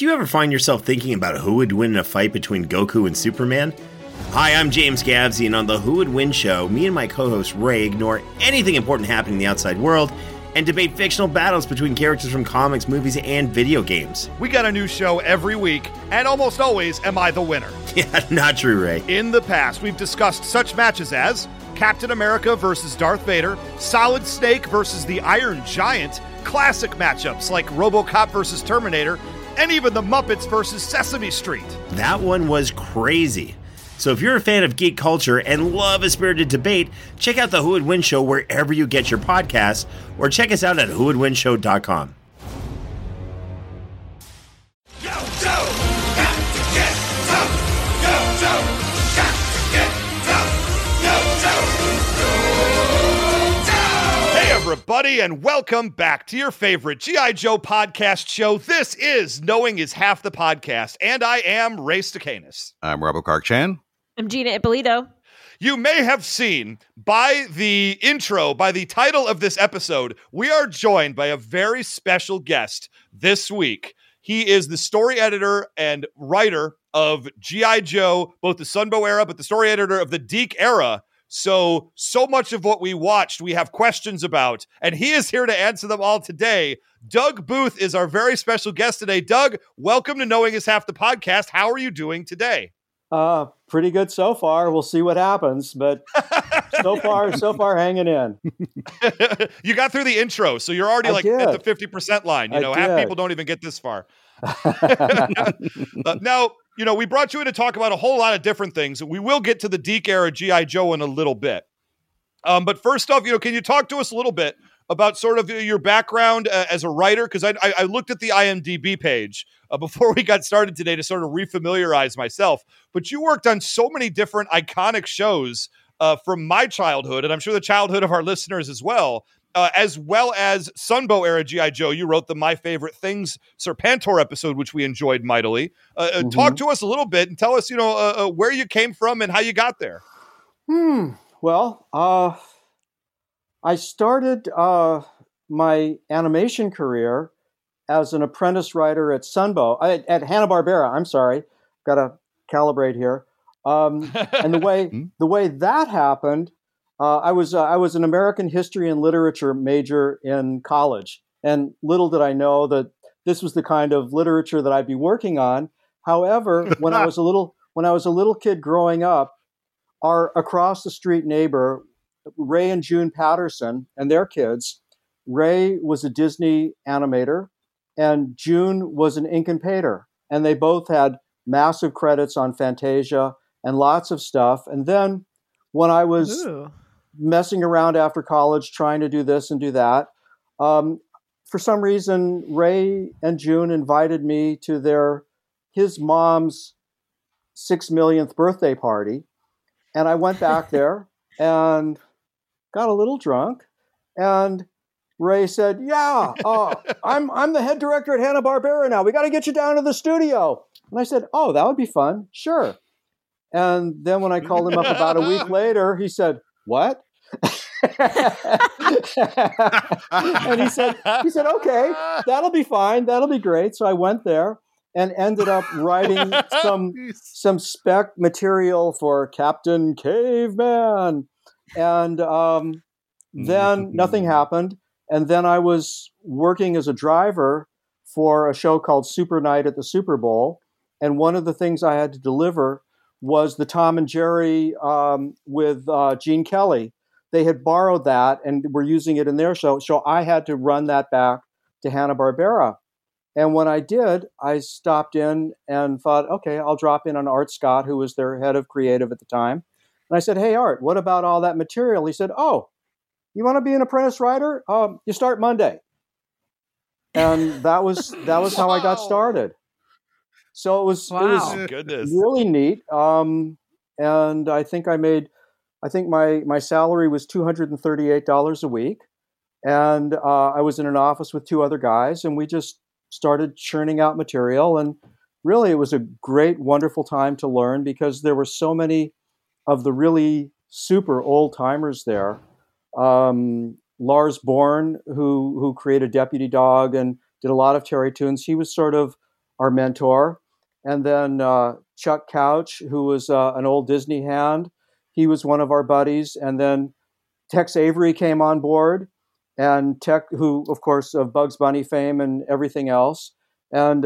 Do you ever find yourself thinking about who would win in a fight between Goku and Superman? Hi, I'm James Gavsey, and on the Who Would Win show, me and my co-host Ray ignore anything important happening in the outside world and debate fictional battles between characters from comics, movies, and video games. We got a new show every week, and almost always am I the winner. Yeah, not true, Ray. In the past, we've discussed such matches as Captain America versus Darth Vader, Solid Snake versus the Iron Giant, classic matchups like RoboCop versus Terminator, and even the Muppets versus Sesame Street. That one was crazy. So if you're a fan of geek culture and love a spirited debate, check out the Who Would Win show wherever you get your podcasts, or check us out at whowouldwinshow.com. Yo, Joe, got to get tough. Yo, Joe, got to get tough. Yo, Joe, Joe. Hey, everybody, and welcome back to your favorite G.I. Joe podcast show. This is Knowing is Half the Podcast, and I am Ray Stekanis. I'm Robo O'Kark Chan. I'm Gina Ippolito. You may have seen by the intro, by the title of this episode, we are joined by a very special guest this week. He is the story editor and writer of G.I. Joe, both the Sunbow era, but the story editor of the Deke era. So much of what we watched, we have questions about, and he is here to answer them all today. Doug Booth is our very special guest today. Doug, welcome to Knowing is Half the Podcast. How are you doing today? Pretty good so far. We'll see what happens, but so far hanging in. You got through the intro, so you're already at the 50% line. You know, half people don't even get this far. Now, you know, we brought you in to talk about a whole lot of different things. We will get to the Deke era G.I. Joe in a little bit. But first off, you know, can you talk to us a little bit about sort of your background as a writer? Because I looked at the IMDb page before we got started today to sort of refamiliarize myself. But you worked on so many different iconic shows from my childhood, and I'm sure the childhood of our listeners as well, as well as Sunbow era G.I. Joe. You wrote the My Favorite Things Serpentor episode, which we enjoyed mightily. Talk to us a little bit and tell us, you know, where you came from and how you got there. Well, I started my animation career as an apprentice writer at Sunbow, at Hanna-Barbera. I'm sorry, got to calibrate here. And the way that happened, I was an American history and literature major in college, and little did I know that this was the kind of literature that I'd be working on. However, when I was a little kid growing up, our across the street neighbor, Ray and June Patterson and their kids. Ray was a Disney animator and June was an ink and painter. And they both had massive credits on Fantasia and lots of stuff. And then when I was messing around after college, trying to do this and do that, for some reason, Ray and June invited me to his mom's 6 millionth birthday party. And I went back there and got a little drunk, and Ray said, I'm the head director at Hanna-Barbera now. We got to get you down to the studio. And I said, oh, that would be fun. Sure. And then when I called him up about a week later, he said, what? And he said, okay, that'll be fine. That'll be great. So I went there and ended up writing some spec material for Captain Caveman. And then nothing happened. And then I was working as a driver for a show called Super Night at the Super Bowl. And one of the things I had to deliver was the Tom and Jerry with Gene Kelly. They had borrowed that and were using it in their show. So I had to run that back to Hanna-Barbera. And when I did, I stopped in and thought, okay, I'll drop in on Art Scott, who was their head of creative at the time. And I said, hey, Art, what about all that material? He said, oh, you want to be an apprentice writer? You start Monday. And that was how I got started. So it was really neat. And I think my salary was $238 a week. And I was in an office with two other guys, and we just started churning out material. And really, it was a great, wonderful time to learn because there were so many of the really super old-timers there. Lars Born, who created Deputy Dog and did a lot of Terry Toons, he was sort of our mentor. And then Chuck Couch, who was an old Disney hand, he was one of our buddies. And then Tex Avery came on board, and Tex, who, of course, of Bugs Bunny fame and everything else. And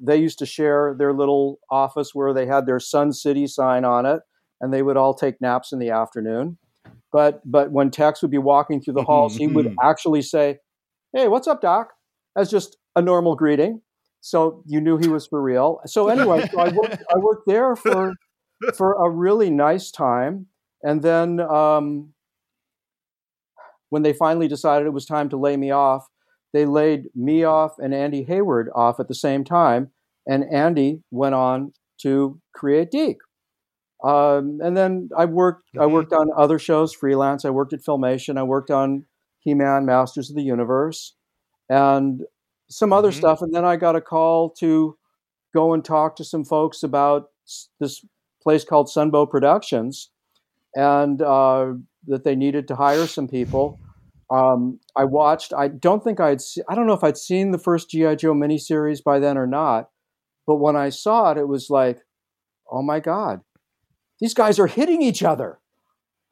they used to share their little office where they had their Sun City sign on it, and they would all take naps in the afternoon. But when Tex would be walking through the halls, he would actually say, "Hey, what's up, Doc?" as just a normal greeting. So you knew he was for real. So anyway, so I worked there for a really nice time. And then when they finally decided it was time to lay me off, they laid me off and Andy Hayward off at the same time. And Andy went on to create Deke. And then I worked on other shows, freelance. I worked at Filmation. I worked on He-Man, Masters of the Universe, and some other stuff. And then I got a call to go and talk to some folks about this place called Sunbow Productions, and that they needed to hire some people. I watched. I don't know if I'd seen the first G.I. Joe miniseries by then or not, but when I saw it, it was like, oh my God. These guys are hitting each other.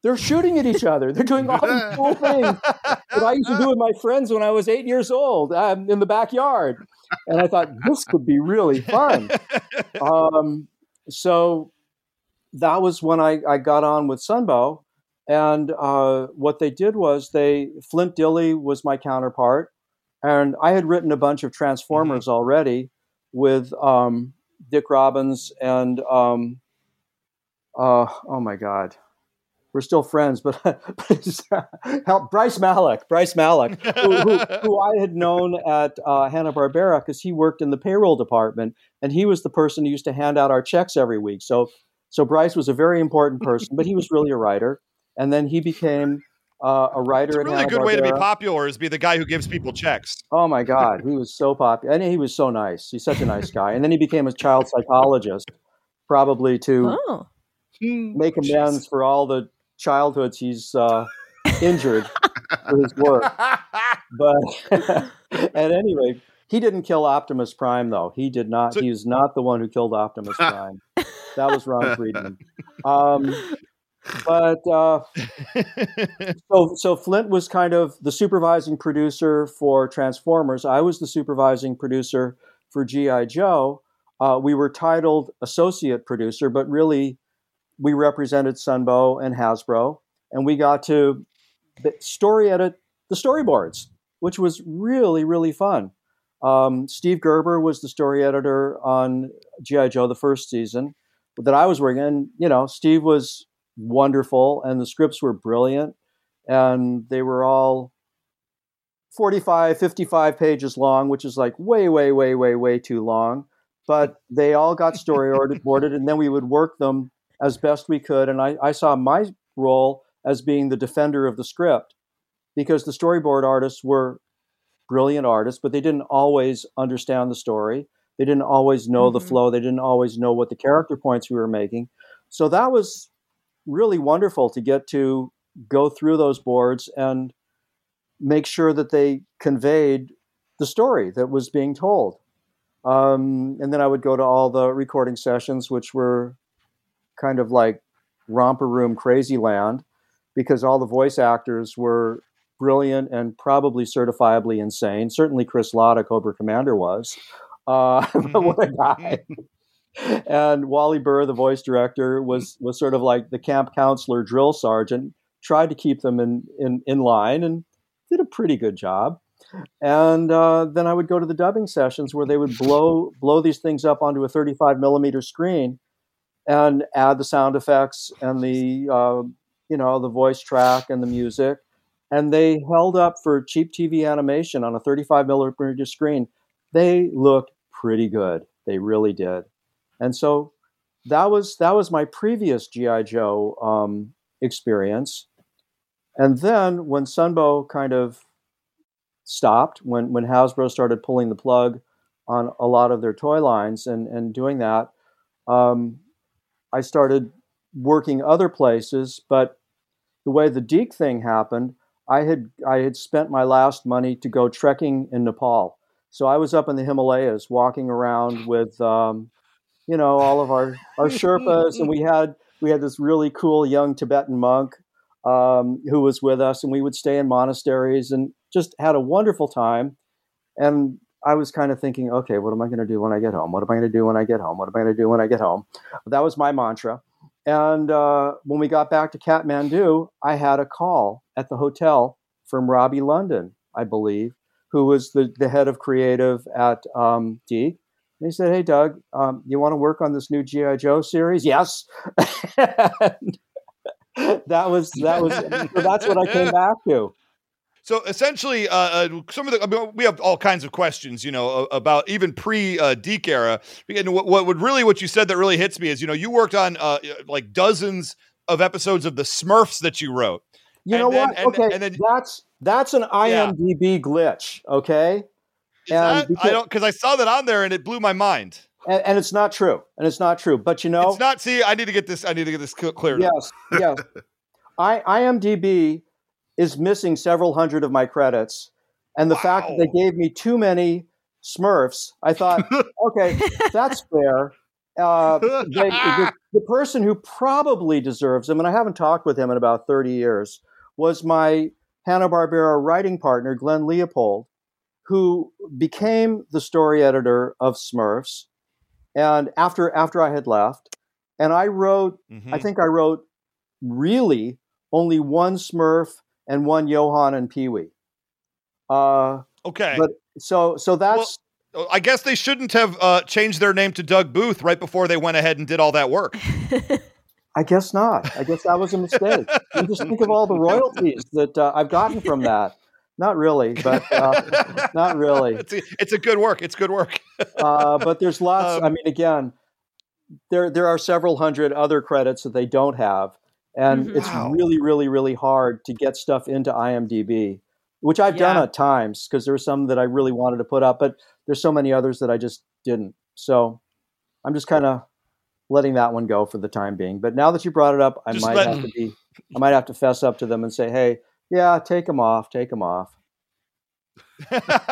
They're shooting at each other. They're doing all these cool things that I used to do with my friends when I was 8 years old in the backyard. And I thought, this could be really fun. So that was when I got on with Sunbow. And what they did was Flint Dille was my counterpart. And I had written a bunch of Transformers already with Dick Robbins and... oh my God, we're still friends, but Bryce Malick, who I had known at Hanna-Barbera because he worked in the payroll department, and he was the person who used to hand out our checks every week. So Bryce was a very important person, but he was really a writer, and then he became a writer. It's really a good way to be popular is be the guy who gives people checks. Oh my God, he was so popular, and he was so nice. He's such a nice guy, and then he became a child psychologist, probably to. Oh. Make amends for all the childhoods he's injured with his work. But at any rate, he didn't kill Optimus Prime, though. He did not. He was not the one who killed Optimus Prime. That was Ron Friedman. So Flint was kind of the supervising producer for Transformers. I was the supervising producer for G.I. Joe. We were titled associate producer, but really we represented Sunbow and Hasbro, and we got to story edit the storyboards, which was really, really fun. Steve Gerber was the story editor on G.I. Joe, the first season that I was working in. You know, Steve was wonderful, and the scripts were brilliant, and they were all 45, 55 pages long, which is like way, way, way, way, way too long. But they all got storyboarded, and then we would work them as best we could. And I saw my role as being the defender of the script, because the storyboard artists were brilliant artists, but they didn't always understand the story. They didn't always know the flow. They didn't always know what the character points we were making. So that was really wonderful to get to go through those boards and make sure that they conveyed the story that was being told. And then I would go to all the recording sessions, which were kind of like romper room crazy land, because all the voice actors were brilliant and probably certifiably insane. Certainly Chris Latta, Cobra Commander, was. But what a guy. And Wally Burr, the voice director, was sort of like the camp counselor drill sergeant, tried to keep them in line and did a pretty good job. And then I would go to the dubbing sessions where they would blow these things up onto a 35 millimeter screen and add the sound effects and the, the voice track and the music. And they held up for cheap TV animation on a 35 millimeter screen. They looked pretty good. They really did. And so that was my previous G.I. Joe experience. And then when Sunbow kind of stopped, when Hasbro started pulling the plug on a lot of their toy lines and doing that, I started working other places, but the way the Deke thing happened, I had spent my last money to go trekking in Nepal. So I was up in the Himalayas walking around with, you know, all of our Sherpas. And we had this really cool young Tibetan monk who was with us, and we would stay in monasteries and just had a wonderful time. And I was kind of thinking, okay, what am I going to do when I get home? What am I going to do when I get home? What am I going to do when I get home? That was my mantra. And when we got back to Kathmandu, I had a call at the hotel from Robbie London, I believe, who was the head of creative at Deke. And he said, hey, Doug, you want to work on this new G.I. Joe series? Yes. that was so that's what I came back to. So essentially, some of the, I mean, we have all kinds of questions, you know, about even pre-Deke era. And what you said that really hits me is, you know, you worked on like dozens of episodes of the Smurfs that you wrote. You and know then, what? And, okay, and then, that's an IMDb glitch. Okay, because I saw that on there and it blew my mind. And it's not true. But you know, it's not. See, I need to get this. I need to get this cleared up. Yes. IMDb is missing several hundred of my credits. And the fact that they gave me too many Smurfs, I thought, okay, that's fair. The person who probably deserves them, and I haven't talked with him in about 30 years, was my Hanna-Barbera writing partner, Glenn Leopold, who became the story editor of Smurfs. And after I had left, and I wrote, I wrote really only one Smurf and one Johan and Pee-wee. Okay. But so that's... Well, I guess they shouldn't have changed their name to Doug Booth right before they went ahead and did all that work. I guess not. I guess that was a mistake. You just think of all the royalties that I've gotten from that. Not really, but not really. It's a good work. But there's lots... I mean, again, there are several hundred other credits that they don't have. And it's really, really, really hard to get stuff into IMDb, which I've done at times because there were some that I really wanted to put up, but there's so many others that I just didn't. So I'm just kind of letting that one go for the time being. But now that you brought it up, I might have to fess up to them and say, hey, take them off.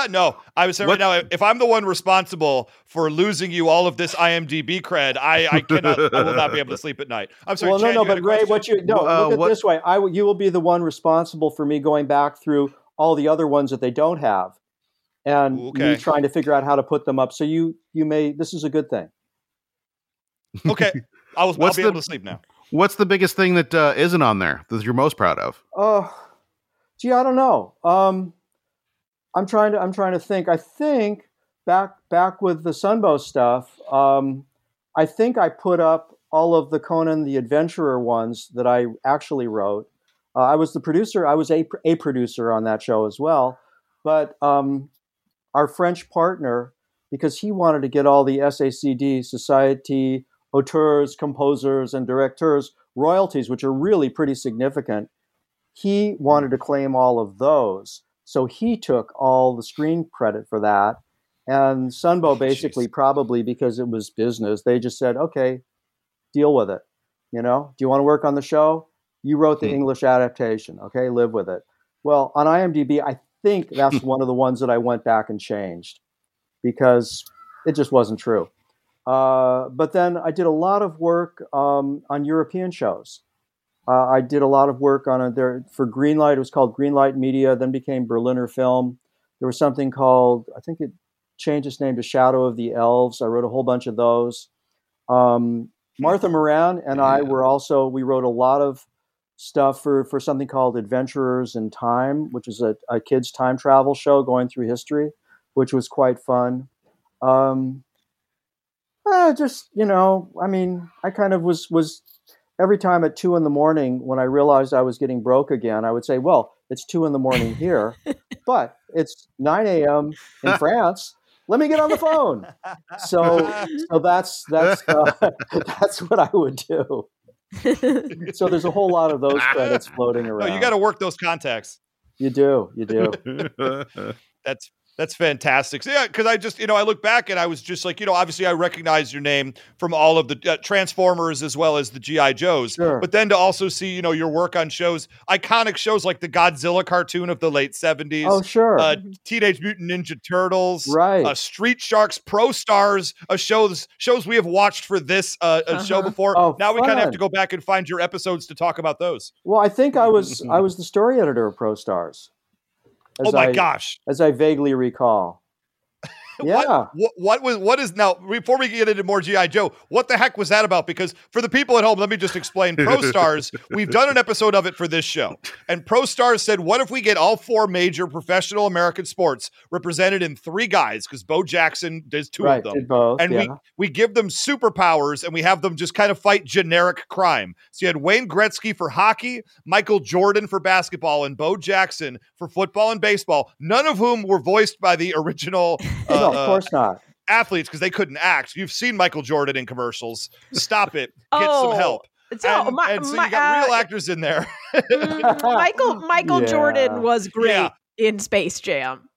No, I would say right now, if I'm the one responsible for losing you all of this IMDb cred, I will not be able to sleep at night. I'm sorry. Well, Chad, but Ray, look at it this way. You will be the one responsible for me going back through all the other ones that they don't have, and me trying to figure out how to put them up. So you may. This is a good thing. Okay, I'll be able to sleep now. What's the biggest thing that isn't on there that you're most proud of? Gee, I don't know. I'm trying to think. I think back with the Sunbow stuff, I think I put up all of the Conan the Adventurer ones that I actually wrote. I was the producer. I was a producer on that show as well. But our French partner, because he wanted to get all the SACD, Society, Auteurs, Composers, and Directeurs royalties, which are really pretty significant, he wanted to claim all of those. So he took all the screen credit for that. And Sunbow basically, probably because it was business, they just said, okay, deal with it. You know, do you want to work on the show? You wrote the English adaptation. Okay, live with it. Well, on IMDb, I think that's one of the ones that I went back and changed because it just wasn't true. But then I did a lot of work on European shows. I did a lot of work on it there for Greenlight. It was called Greenlight Media, then became Berliner Film. There was something called, I think it changed its name to Shadow of the Elves. I wrote a whole bunch of those. Martha Moran and I were also, we wrote a lot of stuff for something called Adventurers in Time, which is a kids' time travel show going through history, which was quite fun. Just, you know, I mean, I kind of was every time at 2 a.m. when I realized I was getting broke again, I would say, well, it's 2 a.m. here, but it's 9 a.m. in France. Let me get on the phone. So that's what I would do. So there's a whole lot of those credits floating around. No, you got to work those contacts. You do. That's That's fantastic. So, yeah, because I just, I look back and I was just like, obviously I recognize your name from all of the Transformers as well as the G.I. Joes. Sure. But then to also see, your work on shows, iconic shows like the Godzilla cartoon of the late 70s. Oh, sure. Teenage Mutant Ninja Turtles. Right. Street Sharks, Pro Stars, shows we have watched for this show before. Oh, now we kind of have to go back and find your episodes to talk about those. Well, I think I was the story editor of Pro Stars. As I vaguely recall. Yeah. What is now, before we get into more G.I. Joe, what the heck was that about? Because for the people at home, let me just explain. Pro Stars, we've done an episode of it for this show. And Pro Stars said, what if we get all four major professional American sports represented in three guys? Because Bo Jackson does two of them. Did both, and we give them superpowers and we have them just kind of fight generic crime. So you had Wayne Gretzky for hockey, Michael Jordan for basketball, and Bo Jackson for football and baseball, none of whom were voiced by the original no, of course not. Athletes, because they couldn't act. You've seen Michael Jordan in commercials. Stop it. Get some help. So, so you got real actors in there. Michael Jordan was great in Space Jam.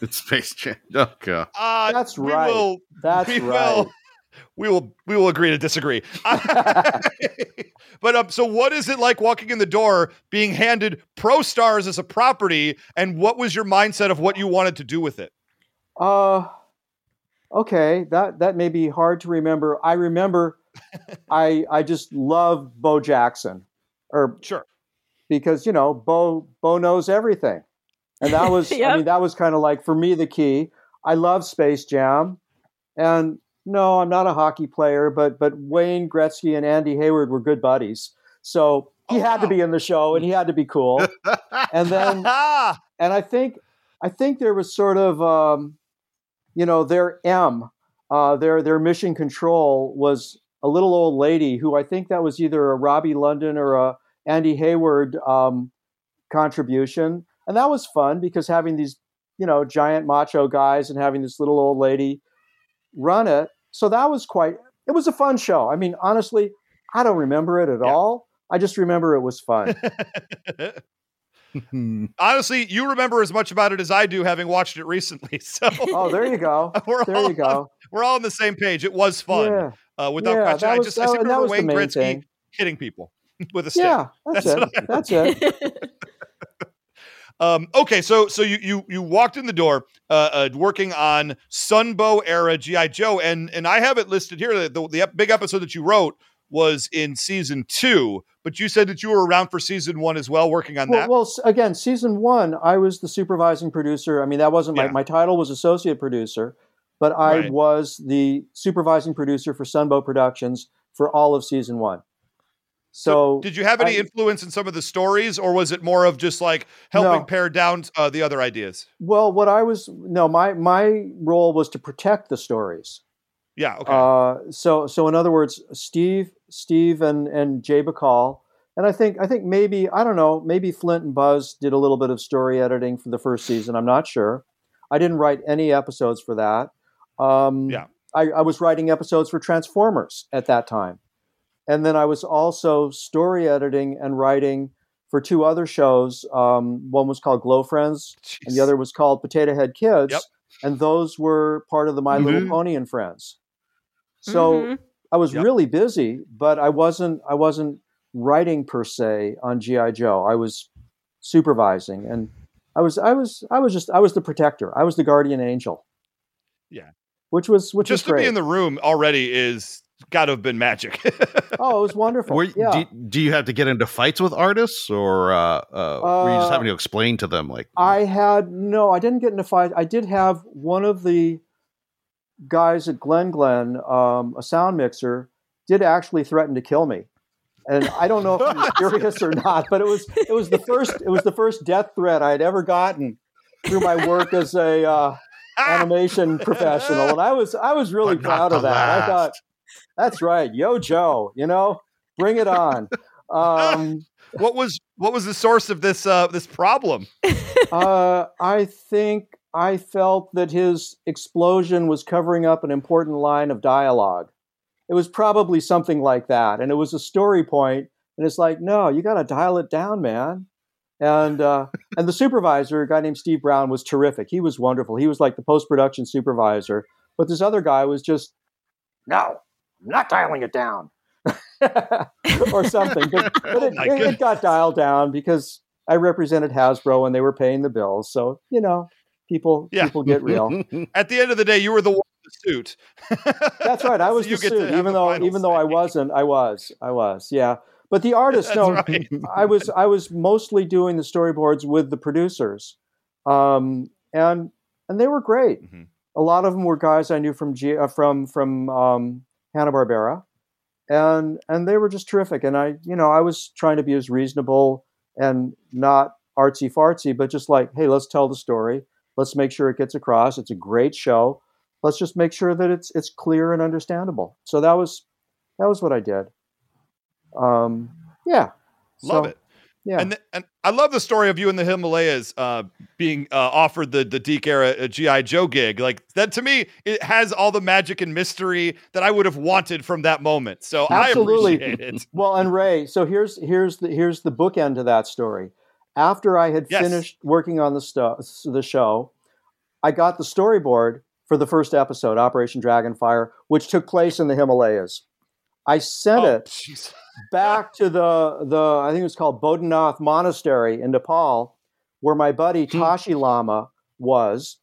It's Space Jam. Oh, God. That's right. We will agree to disagree. But so what is it like walking in the door, being handed Pro Stars as a property, and what was your mindset of what you wanted to do with it? Okay. That may be hard to remember. I remember I just loved Bo Jackson because, Bo knows everything. And that was, that was kind of like, for me, the key. I love Space Jam, and no, I'm not a hockey player, but Wayne Gretzky and Andy Hayward were good buddies. So he had to be in the show and he had to be cool. And then, and I think there was sort of, their their mission control was a little old lady who I think that was either a Robbie London or a Andy Hayward contribution. And that was fun because having these, giant macho guys and having this little old lady run it. So that was it was a fun show. I mean, honestly, I don't remember it at all. I just remember it was fun. Honestly, you remember as much about it as I do, having watched it recently. So, there you go. We're all on the same page. It was fun, without question. I remember Wayne Gretzky hitting people with a stick. Yeah, that's it. Okay, so you walked in the door working on Sunbow era G.I. Joe, and I have it listed here that the big episode that you wrote was in season 2, but you said that you were around for season 1 as well, working on that. Well, again, season 1, I was the supervising producer. I mean, that wasn't my title was associate producer, but I was the supervising producer for Sunbow Productions for all of season 1. So did you have any influence in some of the stories, or was it more of just like helping pare down the other ideas? Well, my role was to protect the stories. Yeah. Okay. So in other words, Steve and Jay Bacall, and I think maybe, I don't know, maybe Flint and Buzz did a little bit of story editing for the first season. I'm not sure. I didn't write any episodes for that. I was writing episodes for Transformers at that time. And then I was also story editing and writing for two other shows. One was called Glow Friends, and the other was called Potato Head Kids. Yep. And those were part of the My Little Pony and Friends. So I was really busy, but I wasn't writing per se on G.I. Joe. I was supervising, and I was the protector. I was the guardian angel. Yeah. Which just was great. To be in the room already is gotta have been magic. Oh, it was wonderful. Do you have to get into fights with artists, or were you just having to explain to them? Like, I didn't get into fights. I did have one of the guys at Glen, a sound mixer, did actually threaten to kill me, and I don't know if he was serious or not. But it was the first death threat I had ever gotten through my work as a animation professional, and I was really proud of that. I thought, that's right. Yo, Joe, bring it on. What was the source of this problem? I think I felt that his explosion was covering up an important line of dialogue. It was probably something like that. And it was a story point. And it's like, no, you got to dial it down, man. And the supervisor, a guy named Steve Brown, was terrific. He was wonderful. He was like the post-production supervisor. But this other guy was just, no, I'm not dialing it down or something. But it got dialed down because I represented Hasbro and they were paying the bills. So, you know, people get real. At the end of the day, you were the one in the suit. That's right. I was so the suit, even though I wasn't. I was. Yeah. But the artist, no, right. I was mostly doing the storyboards with the producers, and they were great. Mm-hmm. A lot of them were guys I knew from Hanna-Barbera, and they were just terrific. And I was trying to be as reasonable and not artsy fartsy, but just like, hey, let's tell the story. Let's make sure it gets across. It's a great show. Let's just make sure that it's clear and understandable. So that was what I did. Love it. Yeah. And I love the story of you in the Himalayas, being, offered the Deke era G.I. Joe gig. Like that, to me, it has all the magic and mystery that I would have wanted from that moment. So absolutely. I appreciate it. Well, and Ray, so here's the bookend to that story. After I had finished working on the show, I got the storyboard for the first episode, Operation Dragonfire, which took place in the Himalayas. I sent it back to the I think it was called Bodhanath Monastery in Nepal, where my buddy Tashi Lama was,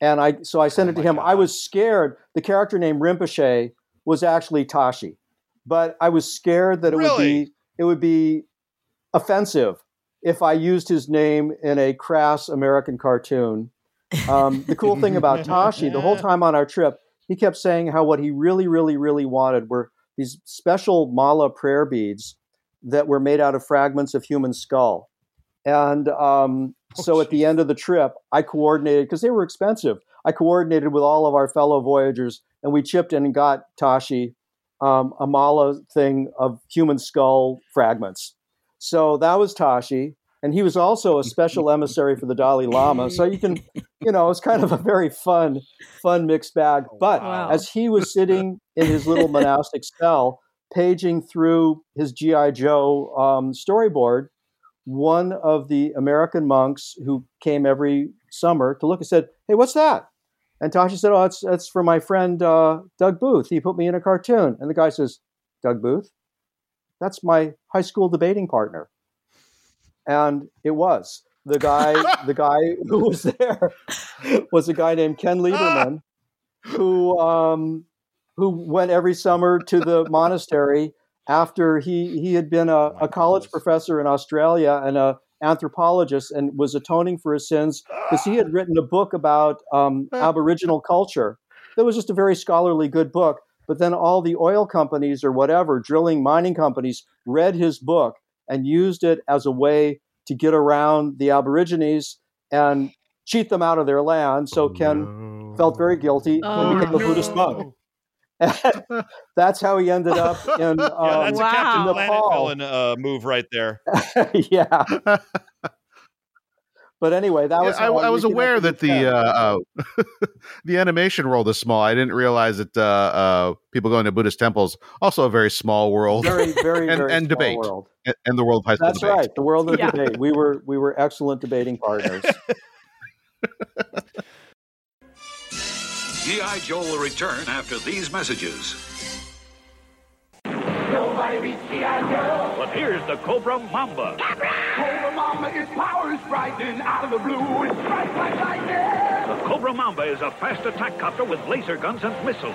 and I sent it to him. God. I was scared. The character named Rinpoche was actually Tashi, but I was scared that it would be offensive if I used his name in a crass American cartoon. The cool thing about Tashi, the whole time on our trip, he kept saying how what he really, really, really wanted were these special mala prayer beads that were made out of fragments of human skull. And at the end of the trip, I coordinated, because they were expensive, I coordinated with all of our fellow voyagers, and we chipped in and got Tashi a mala thing of human skull fragments. So that was Tashi. And he was also a special emissary for the Dalai Lama. So you can, it's kind of a very fun mixed bag. But as he was sitting in his little monastic cell, paging through his G.I. Joe storyboard, one of the American monks who came every summer to look and said, hey, what's that? And Tashi said, oh, that's for my friend Doug Booth. He put me in a cartoon. And the guy says, Doug Booth? That's my high school debating partner. And it was the guy who was there was a guy named Ken Lieberman, who went every summer to the monastery after he had been a college professor in Australia and an anthropologist and was atoning for his sins because he had written a book about Aboriginal culture. That was just a very scholarly good book. But then all the oil companies or whatever, drilling mining companies, read his book and used it as a way to get around the Aborigines and cheat them out of their land. So Ken felt very guilty and became a Buddhist monk. And that's how he ended up in that's a Captain Planet villain move right there. Yeah. But anyway, that was. I was aware that the animation world is small. I didn't realize that people going to Buddhist temples also a very small world. Very, very, and, very and small debate world. And the world of high school. That's debate. Right. The world of debate. We were excellent debating partners. G.I. Joe will return after these messages. Nobody beats G.I. Joe. But here's the Cobra Mamba. Cobra! Cobra Mamba, its power is frightening out of the blue. It strikes like lightning. The Cobra Mamba is a fast attack copter with laser guns and missiles.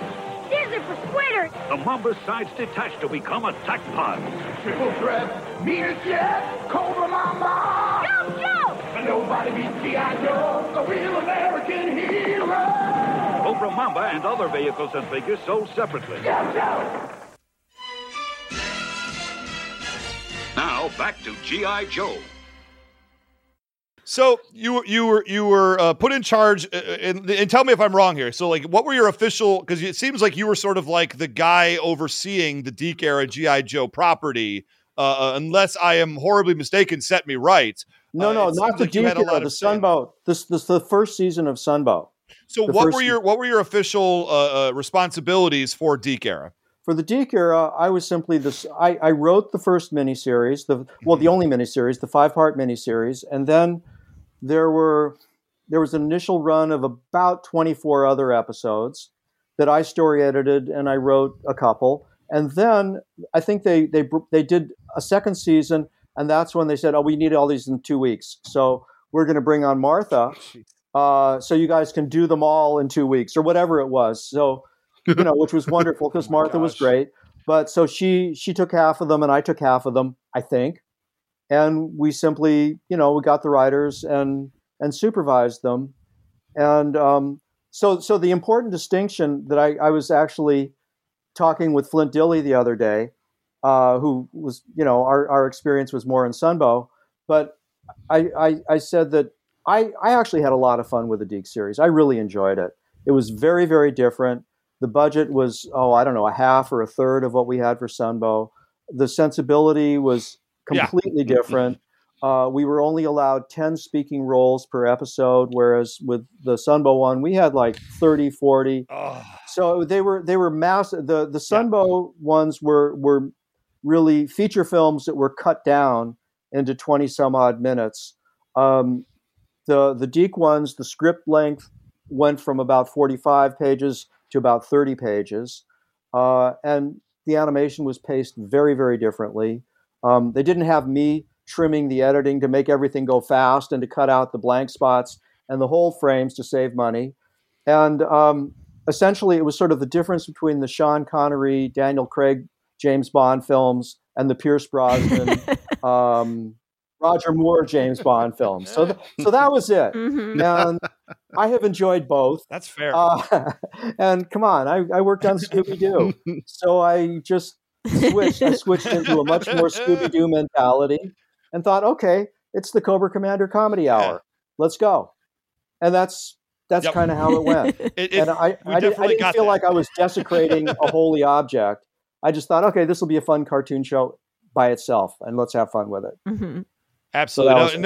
Scissor for squitter. The Mamba's sides detach to become attack pods. Triple threat, meanest yet, Cobra Mamba! Go, Joe! Nobody beats G.I. Joe, the real American hero. Cobra Mamba and other vehicles and figures sold separately. Go, Joe! Now back to G.I. Joe. So you were put in charge, and tell me if I'm wrong here. So like, what were your official? Because it seems like you were sort of like the guy overseeing the Deke era G.I. Joe property, unless I am horribly mistaken. Set me right. No, not the Deke era. The Sunbow. This the first season of Sunbow. So what were your official responsibilities for Deke era? For the Deke era, I was simply this. I wrote the first miniseries, the only miniseries, the 5-part miniseries, and then there was an initial run of about 24 other episodes that I story edited, and I wrote a couple. And then I think they did a second season, and that's when they said, "Oh, we need all these in 2 weeks, so we're going to bring on Martha, so you guys can do them all in 2 weeks," or whatever it was. So, which was wonderful because Martha was great. But so she took half of them, and I took half of them, I think. And we simply, we got the writers and supervised them. And so the important distinction that I was actually talking with Flint Dille the other day, who was, our experience was more in Sunbow. But I said that I actually had a lot of fun with the Deke series. I really enjoyed it. It was very, very different. The budget was, a half or a third of what we had for Sunbow. The sensibility was completely different. We were only allowed 10 speaking roles per episode, whereas with the Sunbow one, we had like 30, 40. Oh. So they were massive. The Sunbow ones were really feature films that were cut down into 20 some odd minutes. The Deke ones, the script length went from about 45 pages to about 30 pages. And the animation was paced very, very differently. They didn't have me trimming the editing to make everything go fast and to cut out the blank spots and the whole frames to save money. And essentially it was sort of the difference between the Sean Connery, Daniel Craig, James Bond films and the Pierce Brosnan, Roger Moore, James Bond films. So that was it. Mm-hmm. And I have enjoyed both. That's fair. And come on, I worked on Scooby-Doo. So I just switched into a much more Scooby-Doo mentality and thought, okay, it's the Cobra Commander comedy hour. Let's go. And that's kind of how it went. I didn't feel like I was desecrating a holy object. I just thought, okay, this will be a fun cartoon show by itself and let's have fun with it. Mm-hmm. Absolutely.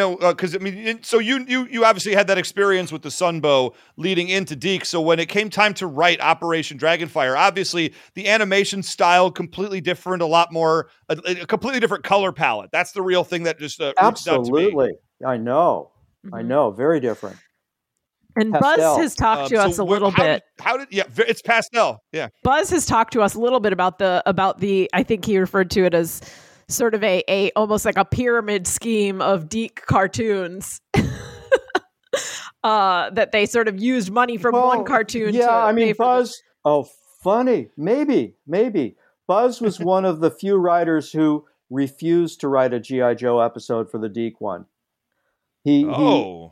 So you obviously had that experience with the Sunbow leading into Deke. So when it came time to write Operation Dragonfire, obviously the animation style completely different, a lot more, a completely different color palette. That's the real thing that just absolutely. I know. Mm-hmm. I know. Very different. And pastel. Buzz has talked to us a little bit. It's pastel. Yeah. Buzz has talked to us a little bit about the I think he referred to it as sort of a almost like a pyramid scheme of Deke cartoons that they sort of used money from one cartoon. Yeah, Buzz. Oh, funny. Maybe. Buzz was one of the few writers who refused to write a G.I. Joe episode for the Deke one. He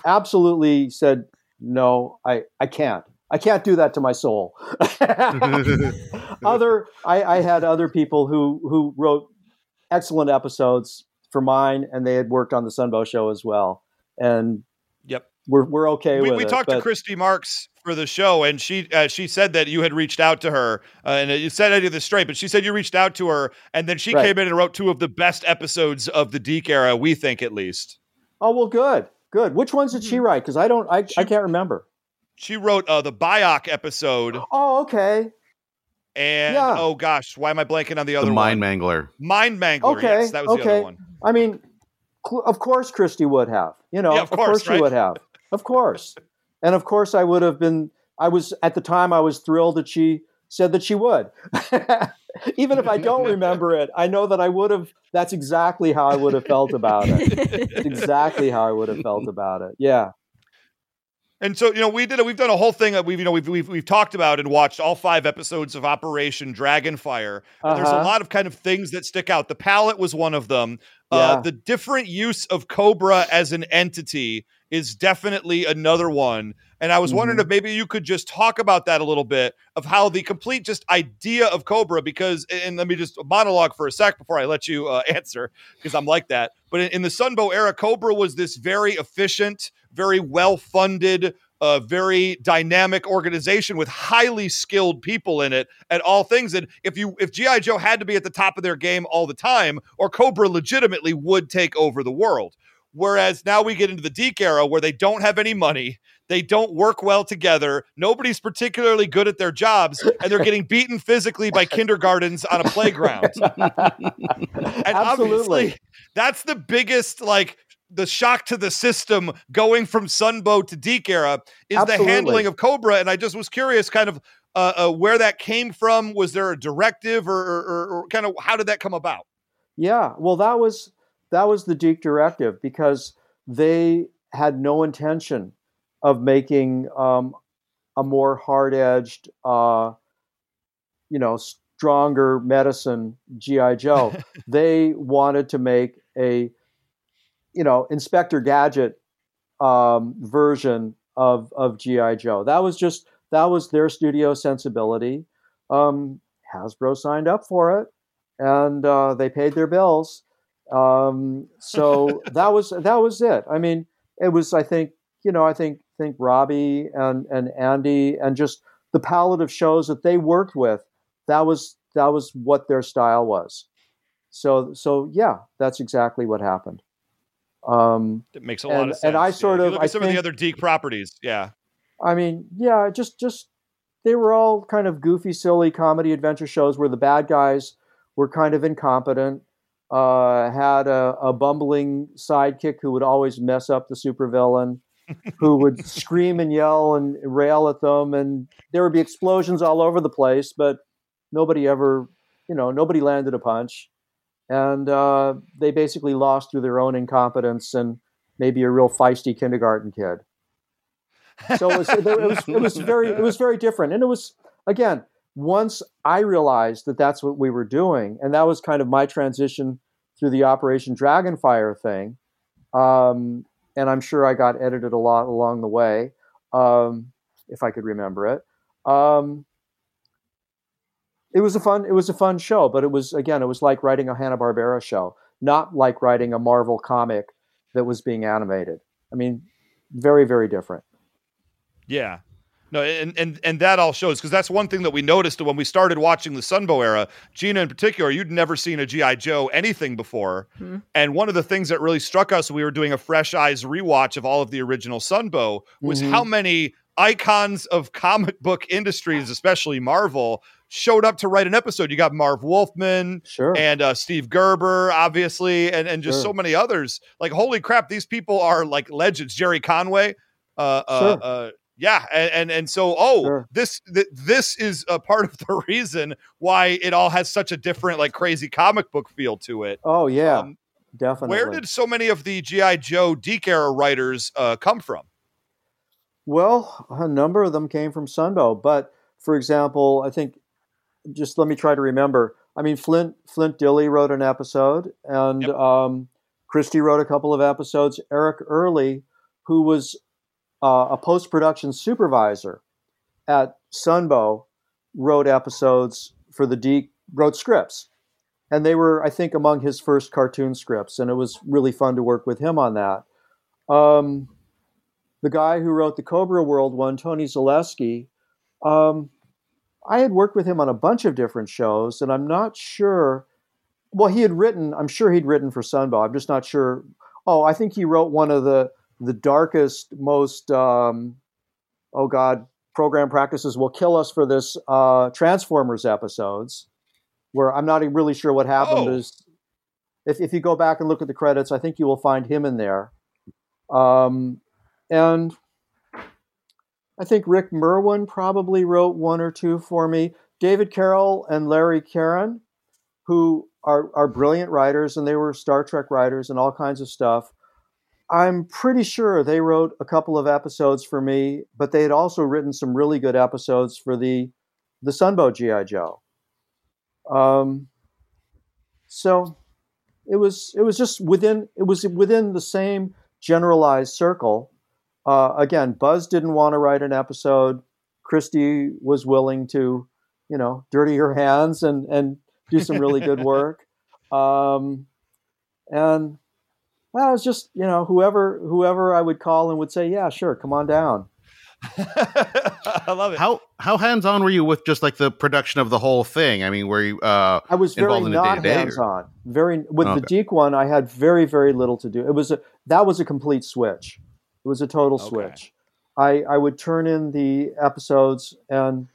absolutely said, no, I can't. I can't do that to my soul. I had other people who wrote excellent episodes for mine, and they had worked on the Sunbow show as well. And we're okay with it. We talked to Christy Marks for the show, and she said that you had reached out to her, and you said I did this straight, but she said you reached out to her, and then she came in and wrote two of the best episodes of the Deke era, we think at least. Oh, well, good. Which ones did she write? Because I can't remember. She wrote the Bioc episode. Oh, okay. And oh gosh, why am I blanking on the other one? The Mind Mangler. Okay. Yes, that was the other one. I mean, of course Christy would have. Of course she would have. Of course. And of course I would have been, I was thrilled that she said that she would. Even if I don't remember it, I know that that's exactly how I would have felt about it. Yeah. And so, we've done a whole thing that we've talked about and watched all 5 episodes of Operation Dragonfire. Uh-huh. There's a lot of kind of things that stick out. The palette was one of them. The different use of Cobra as an entity is definitely another one. And I was wondering if maybe you could just talk about that a little bit of how the complete just idea of Cobra, because, and let me just monologue for a sec before I let you answer, because I'm like that. But in the Sunbow era, Cobra was this very efficient, very well-funded, very dynamic organization with highly skilled people in it at all things. And if G.I. Joe had to be at the top of their game all the time, or Cobra legitimately would take over the world. Whereas now we get into the Deke era where they don't have any money. They don't work well together. Nobody's particularly good at their jobs, and they're getting beaten physically by kindergartens on a playground. And obviously, that's the biggest, like, the shock to the system going from Sunbow to Deke era is the handling of Cobra. And I just was curious kind of where that came from. Was there a directive or kind of how did that come about? Yeah, well, that was the Deke directive, because they had no intention of making a more hard-edged, stronger medicine G.I. Joe. They wanted to make a, Inspector Gadget version of G.I. Joe. That was their studio sensibility. Hasbro signed up for it, and they paid their bills. So that was it. I mean, it was, I think Robbie and Andy and just the palette of shows that they worked with, that was what their style was. So yeah, that's exactly what happened. It makes a lot of sense. And I sort of, I think, some of the other Deke properties. Yeah. I mean, yeah, just, they were all kind of goofy, silly comedy adventure shows where the bad guys were kind of incompetent, had a bumbling sidekick who would always mess up the supervillain, who would scream and yell and rail at them. And there would be explosions all over the place, but nobody ever, nobody landed a punch. And they basically lost through their own incompetence and maybe a real feisty kindergarten kid. So it was very different. And it was, again, once I realized that that's what we were doing, and that was kind of my transition through the Operation Dragonfire thing, and I'm sure I got edited a lot along the way, if I could remember it. It was a fun show, but it was like writing a Hanna-Barbera show, not like writing a Marvel comic that was being animated. I mean, very, very different. Yeah. No, and that all shows, because that's one thing that we noticed when we started watching the Sunbow era. Gina in particular, you'd never seen a G.I. Joe anything before. Mm-hmm. And one of the things that really struck us, we were doing a fresh eyes rewatch of all of the original Sunbow, was how many icons of comic book industries, especially Marvel, showed up to write an episode. You got Marv Wolfman and Steve Gerber, obviously, and just so many others. Like, holy crap, these people are like legends. Jerry Conway. Yeah, and so this is a part of the reason why it all has such a different, like, crazy comic book feel to it. Oh yeah, definitely. Where did so many of the G.I. Joe Deke era writers come from? Well, a number of them came from Sunbow, but for example, I think, just let me try to remember. I mean, Flint Dille wrote an episode, and Christy wrote a couple of episodes. Eric Early, who was a post-production supervisor at Sunbow, wrote episodes for the Deke, wrote scripts. And they were, I think, among his first cartoon scripts. And it was really fun to work with him on that. The guy who wrote the Cobra World one, Tony Zaleski, I had worked with him on a bunch of different shows. And I'm not sure. Well, he'd written for Sunbow. I'm just not sure. Oh, I think he wrote one of the darkest, most, program practices will kill us for this Transformers episodes, where I'm not really sure what happened. If you go back and look at the credits, I think you will find him in there. And I think Rick Merwin probably wrote one or two for me. David Carroll and Larry Caron, who are brilliant writers, and they were Star Trek writers and all kinds of stuff. I'm pretty sure they wrote a couple of episodes for me, but they had also written some really good episodes for the Sunbow G.I. Joe. So it was just within the same generalized circle. Again, Buzz didn't want to write an episode. Christy was willing to, dirty her hands and do some really good work. Well, it was just, whoever I would call and would say, yeah, sure, come on down. I love it. How hands-on were you with just like the production of the whole thing? I mean, were you I was very involved in not day-to-day hands-on. Or? The Deke one, I had very, very little to do. That was a complete switch. It was a total switch. I would turn in the episodes, and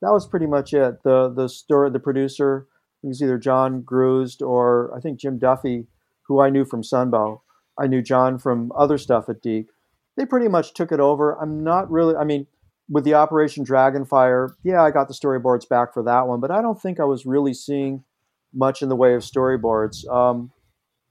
that was pretty much it. The story, the producer, it was either John Grusd or I think Jim Duffy, who I knew from Sunbow. I knew John from other stuff at Deke. They pretty much took it over. I'm not really, I mean, with the Operation Dragonfire, yeah, I got the storyboards back for that one, but I don't think I was really seeing much in the way of storyboards.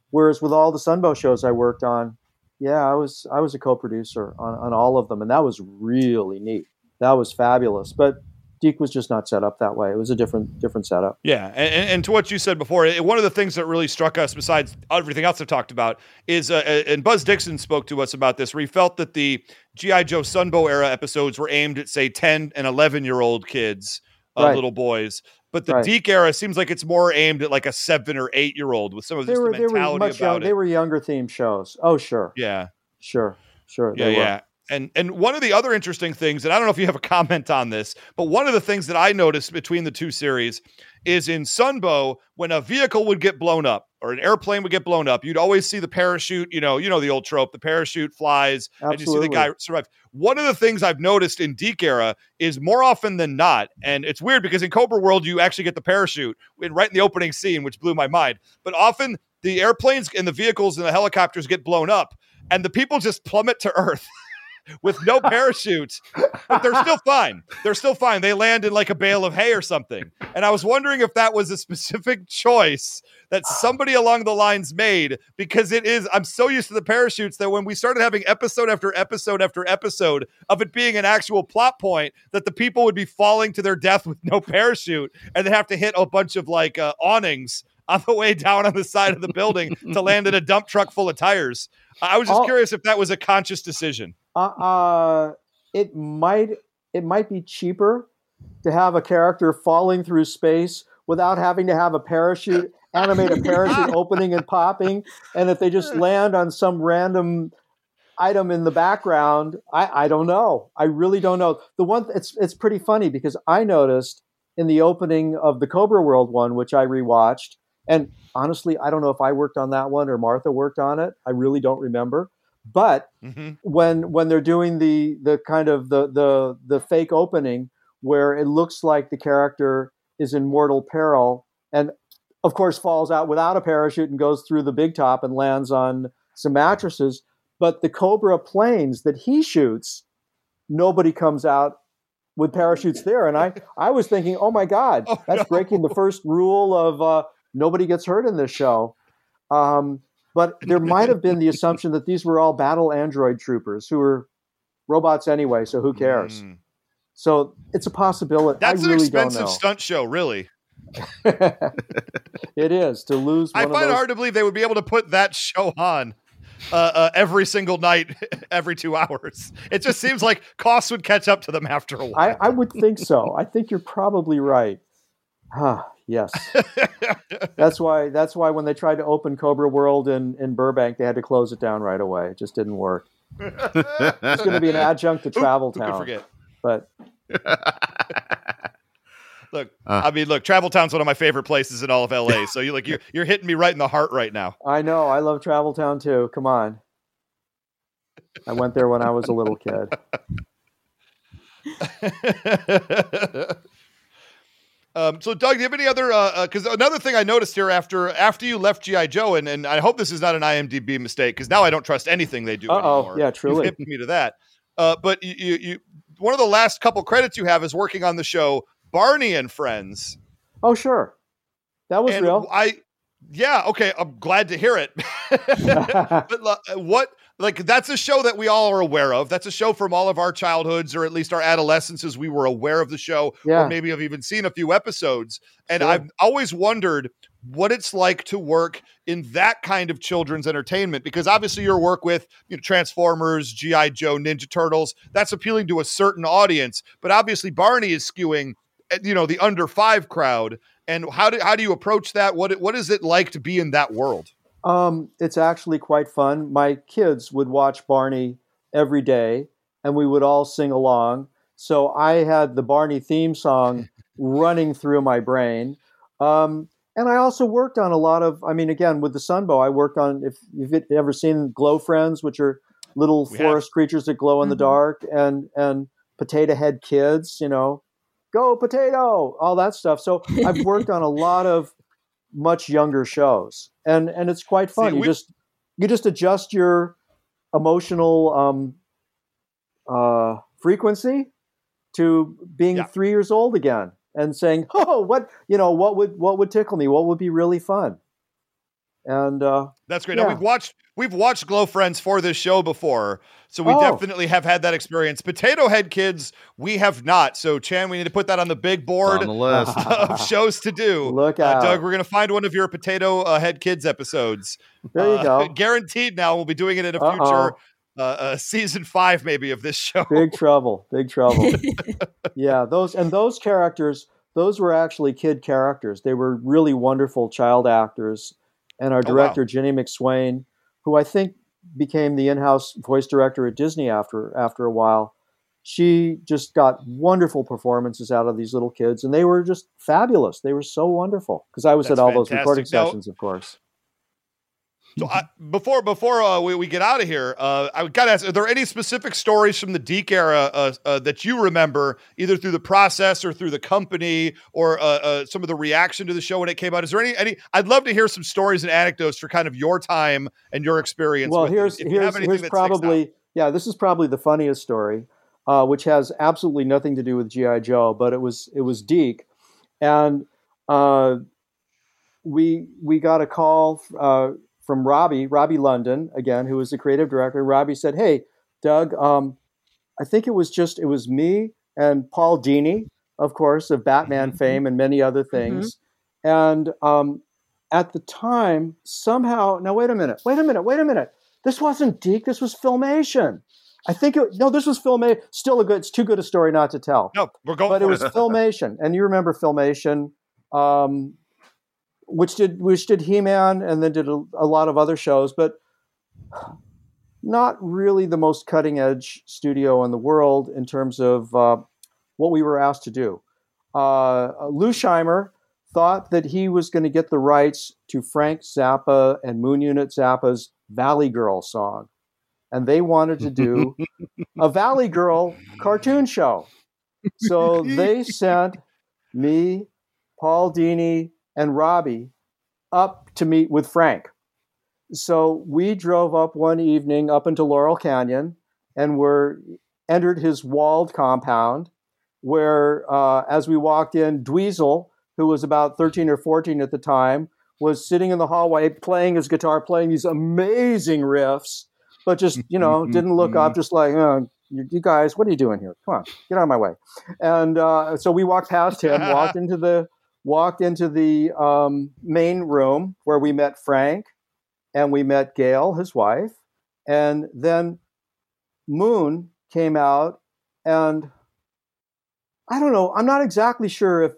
Whereas with all the Sunbow shows I worked on, yeah, I was a co-producer on all of them, and that was really neat. That was fabulous. But Deke was just not set up that way. It was a different setup. Yeah, and to what you said before, one of the things that really struck us, besides everything else I've talked about, is, and Buzz Dixon spoke to us about this, where he felt that the G.I. Joe Sunbow era episodes were aimed at, say, 10 and 11-year-old kids, right, little boys. But the right, Deke era seems like it's more aimed at like a 7 or 8-year-old with some of this mentality about it. They were younger themed shows. Oh, sure. Yeah. Sure. Yeah, they were. And one of the other interesting things, and I don't know if you have a comment on this, but one of the things that I noticed between the two series is in Sunbow, when a vehicle would get blown up or an airplane would get blown up, you'd always see the parachute, you know the old trope, the parachute flies. Absolutely. And you see the guy survive. One of the things I've noticed in Deke era is more often than not, and it's weird because in Cobra World, you actually get the parachute right in the opening scene, which blew my mind. But often the airplanes and the vehicles and the helicopters get blown up and the people just plummet to earth with no parachute, but they're still fine. They land in like a bale of hay or something. And I was wondering if that was a specific choice that somebody along the lines made, because I'm so used to the parachutes that when we started having episode after episode after episode of it being an actual plot point, that the people would be falling to their death with no parachute and they have to hit a bunch of like awnings on the way down on the side of the building to land in a dump truck full of tires. I was just curious if that was a conscious decision. It might be cheaper to have a character falling through space without having to have a parachute, animate a parachute opening and popping, and if they just land on some random item in the background. I don't know. I really don't know. It's pretty funny because I noticed in the opening of the Cobra World one, which I rewatched, and honestly, I don't know if I worked on that one or Martha worked on it. I really don't remember. But when they're doing the kind of the fake opening where it looks like the character is in mortal peril and of course falls out without a parachute and goes through the big top and lands on some mattresses, but the Cobra planes that he shoots, nobody comes out with parachutes there. And I was thinking, oh my God, breaking the first rule of nobody gets hurt in this show. But there might have been the assumption that these were all battle android troopers who were robots anyway, so who cares? So it's a possibility. That's an expensive stunt show, really. It is, to lose one of those. I find it hard to believe they would be able to put that show on every single night, every 2 hours. It just seems like costs would catch up to them after a while. I would think so. I think you're probably right. Huh. Yes. That's why when they tried to open Cobra World in Burbank, they had to close it down right away. It just didn't work. It's going to be an adjunct to Travel Town. Who could forget? But look, Travel Town's one of my favorite places in all of LA. So you're hitting me right in the heart right now. I know. I love Travel Town too. Come on. I went there when I was a little kid. So, Doug, do you have any other? Because another thing I noticed here after you left G.I. Joe, and I hope this is not an IMDb mistake, because now I don't trust anything they do anymore. Yeah, truly. You've hit me to that. But you, one of the last couple credits you have is working on the show Barney and Friends. Oh, sure, that was real. Yeah, okay, I'm glad to hear it. But that's a show that we all are aware of. That's a show from all of our childhoods, or at least our adolescences. We were aware of the show, or maybe have even seen a few episodes. And sure. I've always wondered what it's like to work in that kind of children's entertainment, because obviously your work with Transformers, G.I. Joe, Ninja Turtles, that's appealing to a certain audience. But obviously Barney is skewing the under 5 crowd. And how do you approach that? What is it like to be in that world? It's actually quite fun. My kids would watch Barney every day, and we would all sing along. So I had the Barney theme song running through my brain. And I also worked on a lot of, again, with the Sunbow, I worked on, if you've ever seen Glow Friends, which are little forest creatures that glow in the dark, and potato head kids, you know, go potato, all that stuff. So I've worked on a lot of much younger shows, and it's quite fun. You just adjust your emotional frequency to being 3 years old again and saying, oh, what would tickle me? What would be really fun? And that's great. Yeah. Now, we've watched Glow Friends for this show before, so we definitely have had that experience. Potato Head Kids, we have not. So, Chan, we need to put that on the big board on the list of shows to do. Look out. Doug, we're going to find one of your Potato Head Kids episodes. There you go. Guaranteed now we'll be doing it in a future season 5 maybe of this show. Big trouble. Yeah, those characters, those were actually kid characters. They were really wonderful child actors. And our director, Ginny McSwain, who I think became the in-house voice director at Disney after a while, she just got wonderful performances out of these little kids. And they were just fabulous. They were so wonderful. Because I was at all those recording sessions, of course. So before we get out of here, I got to ask, are there any specific stories from the Deke era that you remember, either through the process or through the company or some of the reaction to the show when it came out? Is there any I'd love to hear some stories and anecdotes for kind of your time and your experience. Well, this is probably the funniest story, which has absolutely nothing to do with G.I. Joe, but it was Deke. And we got a call from Robbie London, again, who was the creative director. Robbie said, "Hey, Doug, I think it was me and Paul Dini, of course, of Batman fame and many other things. And at the time, somehow, now wait a minute. This wasn't Deke. This was Filmation. This was Filmation. It's too good a story not to tell. No, we're going. But it was Filmation, and you remember Filmation." Which did He-Man and then did a lot of other shows, but not really the most cutting-edge studio in the world in terms of what we were asked to do. Lou Scheimer thought that he was going to get the rights to Frank Zappa and Moon Unit Zappa's Valley Girl song, and they wanted to do a Valley Girl cartoon show. So they sent me, Paul Dini, and Robbie up to meet with Frank. So we drove up one evening up into Laurel Canyon and entered his walled compound where, as we walked in, Dweezil, who was about 13 or 14 at the time, was sitting in the hallway playing his guitar, playing these amazing riffs, but just, didn't look up, just like, oh, you guys, what are you doing here? Come on, get out of my way. And so we walked past him, walked into the main room where we met Frank and we met Gail, his wife. And then Moon came out, and I don't know, I'm not exactly sure if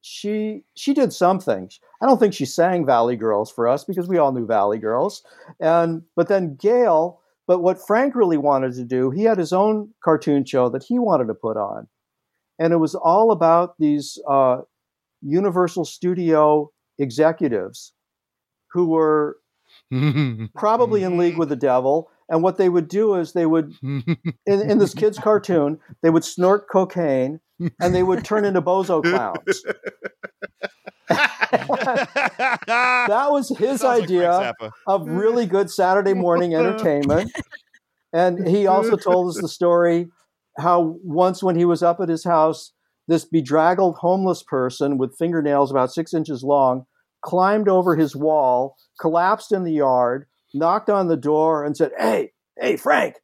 she did something. I don't think she sang Valley Girls for us because we all knew Valley Girls. But then Gail, but what Frank really wanted to do, he had his own cartoon show that he wanted to put on. And it was all about these Universal Studio executives who were probably in league with the devil. And what they would do is they would, in this kid's cartoon, they would snort cocaine and they would turn into bozo clowns. That was his idea of really good Saturday morning entertainment. And he also told us the story how once when he was up at his house, this bedraggled homeless person with fingernails about 6 inches long climbed over his wall, collapsed in the yard, knocked on the door and said, Hey, Frank,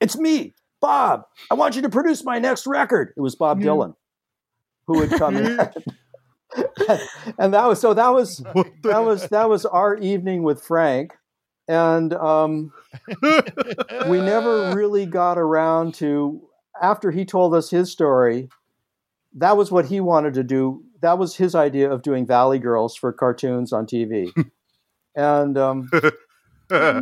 it's me, Bob. I want you to produce my next record. It was Bob Dylan who had come in. And that was our evening with Frank. And we never really got around to, after he told us his story, that was what he wanted to do. That was his idea of doing Valley Girls for cartoons on TV. And it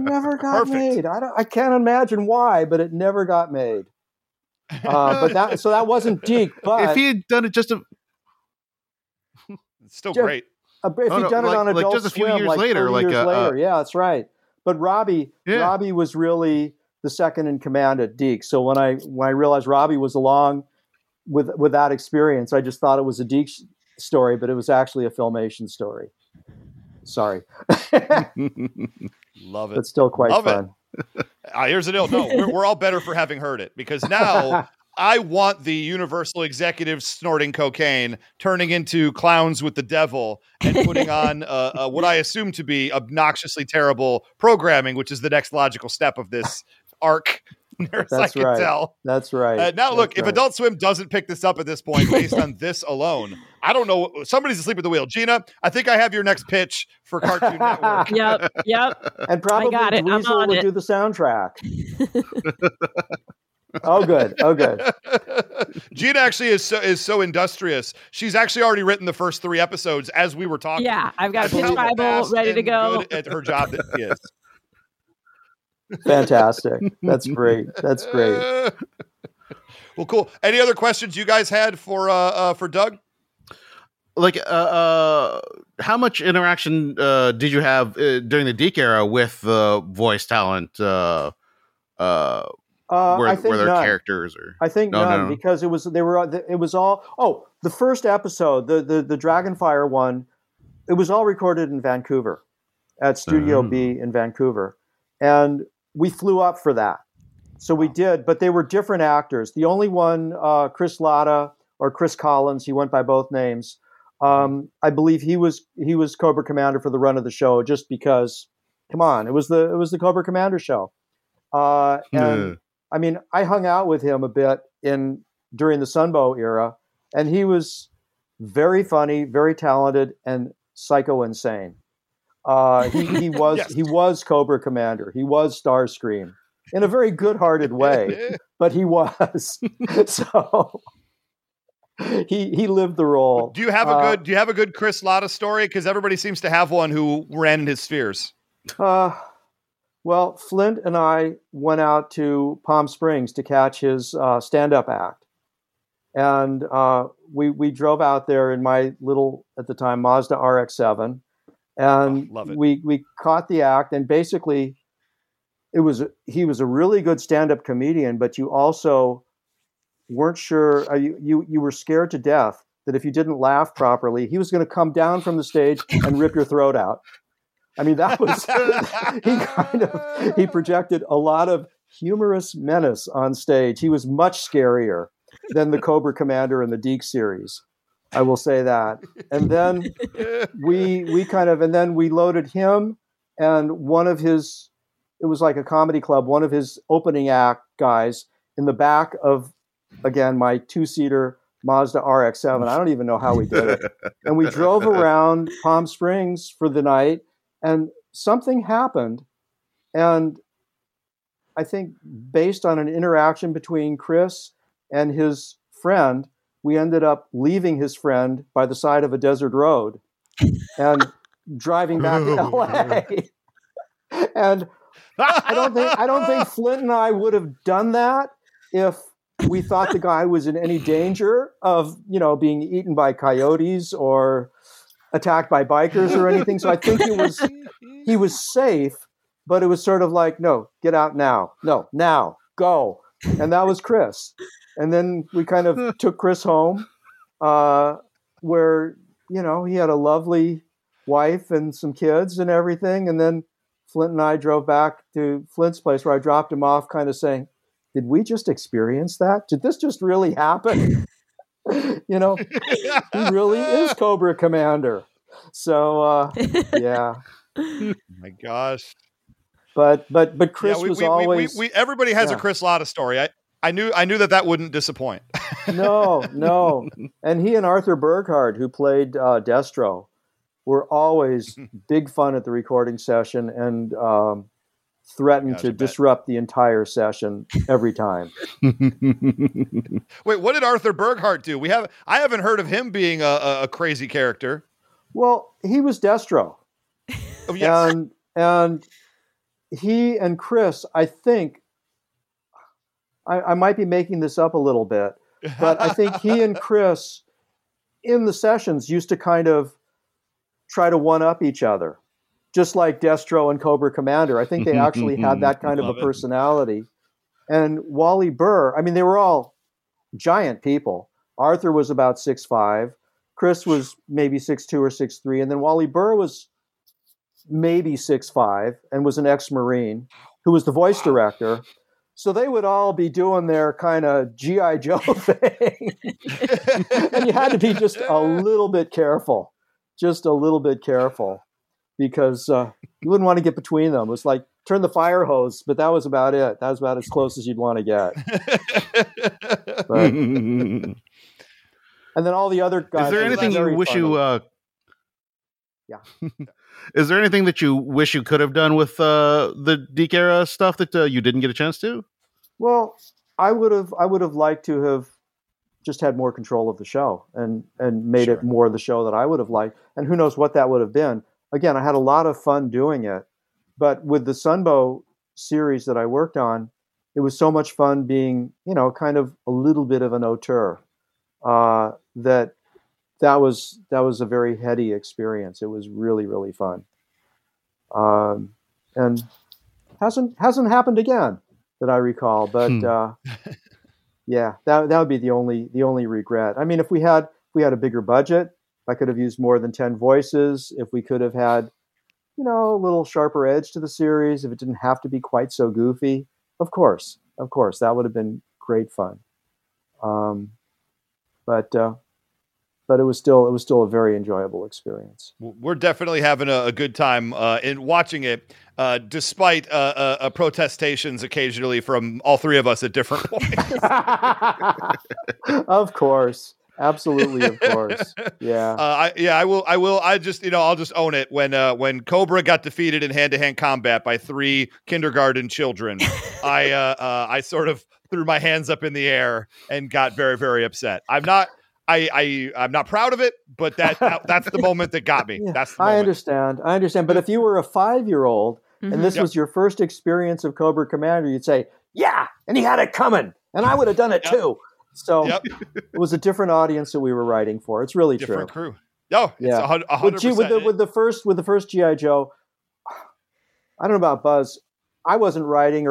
never got made. I can't imagine why, but it never got made. So that wasn't Deke. But if he had done it it's still great. If he'd done it on Adult Swim, just a few years later. Yeah, that's right. But Robbie was really the second in command at Deke. So when I realized Robbie was along with that experience, I just thought it was a Deke story, but it was actually a Filmation story. Sorry. Love it. But still quite fun. Here's the deal. No, we're all better for having heard it, because now I want the Universal executives snorting cocaine, turning into clowns with the devil, and putting on what I assume to be obnoxiously terrible programming, which is the next logical step of this arc. As I can tell. That's right. Now, look, if Adult Swim doesn't pick this up at this point based on this alone, I don't know. Somebody's asleep at the wheel. Gina, I think I have your next pitch for Cartoon Network. Yep. And probably Dweezil would do the soundtrack. Oh, good. Gina actually is so industrious. She's actually already written the first 3 episodes as we were talking. Yeah, I've got Pitch Bible ready to go. Good at her job that she is. Fantastic. That's great. Well, cool. Any other questions you guys had for Doug? Like, how much interaction did you have during the Deke era with the voice talent? Were there characters? Or I think none. Because it was all. Oh, the first episode, the Dragonfire one, it was all recorded in Vancouver, at Studio B in Vancouver. And we flew up for that. So we did, but they were different actors. The only one, Chris Latta or Chris Collins, he went by both names. I believe he was Cobra Commander for the run of the show, just because, come on, it was the Cobra Commander show. I mean, I hung out with him a bit during the Sunbow era, and he was very funny, very talented, and psycho insane. He was yes. He was Cobra Commander. He was Starscream in a very good-hearted way, but he was. So he lived the role. Do you have a good Chris Latta story? Because everybody seems to have one who ran in his spheres. Well, Flint and I went out to Palm Springs to catch his stand-up act, and we drove out there in my little, at the time, Mazda RX-7. And we caught the act, and basically he was a really good stand-up comedian, but you also weren't sure, you were scared to death that if you didn't laugh properly, he was going to come down from the stage and rip your throat out. I mean, that was, he projected a lot of humorous menace on stage. He was much scarier than the Cobra Commander in the Deke series. I will say that. And then we loaded him and one of his, it was like a comedy club, one of his opening act guys in the back of, again, my 2-seater Mazda RX-7. I don't even know how we did it. And we drove around Palm Springs for the night, and something happened. And I think based on an interaction between Chris and his friend, we ended up leaving his friend by the side of a desert road and driving back to LA. And I don't think Flint and I would have done that if we thought the guy was in any danger of, being eaten by coyotes or attacked by bikers or anything. So I think he was safe, but it was sort of like, no, get out now. No, now, go. And that was Chris. And then we kind of took Chris home, where, he had a lovely wife and some kids and everything. And then Flint and I drove back to Flint's place where I dropped him off, kind of saying, did we just experience that? Did this just really happen? He really is Cobra Commander. So, yeah. Oh my gosh. But Chris was always... everybody has a Chris Latta story. I knew that wouldn't disappoint. No. And he and Arthur Burghardt, who played Destro, were always big fun at the recording session and threatened to disrupt the entire session every time. Wait, what did Arthur Burghardt do? I haven't heard of him being a crazy character. Well, he was Destro. Oh, yes. And he and Chris, I think, I might be making this up a little bit, but I think he and Chris in the sessions used to kind of try to one up each other. just like Destro and Cobra Commander. I think they actually had that kind of a personality. And Wally Burr, I mean, they were all giant people. Arthur was about 6'5". Chris was maybe 6'2 or 6'3. And then Wally Burr was maybe 6'5 and was an ex-Marine who was the voice director. So they would all be doing their kind of G.I. Joe thing. And you had to be just a little bit careful. Just a little bit careful. Because you wouldn't want to get between them. It was like, turn the fire hose, but that was about it. That was about as close as you'd want to get. But, and then all the other guys. Is there anything you wish you... Yeah. Is there anything that you wish you could have done with the Deke era stuff that you didn't get a chance to? Well, I would have liked to have just had more control of the show and made it more the show that I would have liked. And who knows what that would have been. Again, I had a lot of fun doing it. But with the Sunbow series that I worked on, it was so much fun being, you know, kind of a little bit of an auteur that was a very heady experience. It was really, really fun. And hasn't happened again that I recall, but yeah, that would be the only regret. I mean, if we had a bigger budget, I could have used more than 10 voices. If we could have had, you know, a little sharper edge to the series, if it didn't have to be quite so goofy, of course, that would have been great fun. But it was still a very enjoyable experience. We're definitely having a good time in watching it, despite protestations occasionally from all three of us at different points. Of course. Absolutely, of course. Yeah. I will. I just, you know, I'll just own it. When Cobra got defeated in hand-to-hand combat by three kindergarten children, I sort of threw my hands up in the air and got very, very upset. I'm not proud of it, but that's the moment that got me. Yeah, that's the moment. I understand. But if you were a 5-year-old and this was your first experience of Cobra Commander, you'd say, "Yeah, and he had it coming, and I would have done it too." So it was a different audience that we were writing for. It's really different true. Crew. Oh, yeah. It's 100%. With the first G.I. Joe, I don't know about Buzz. I wasn't working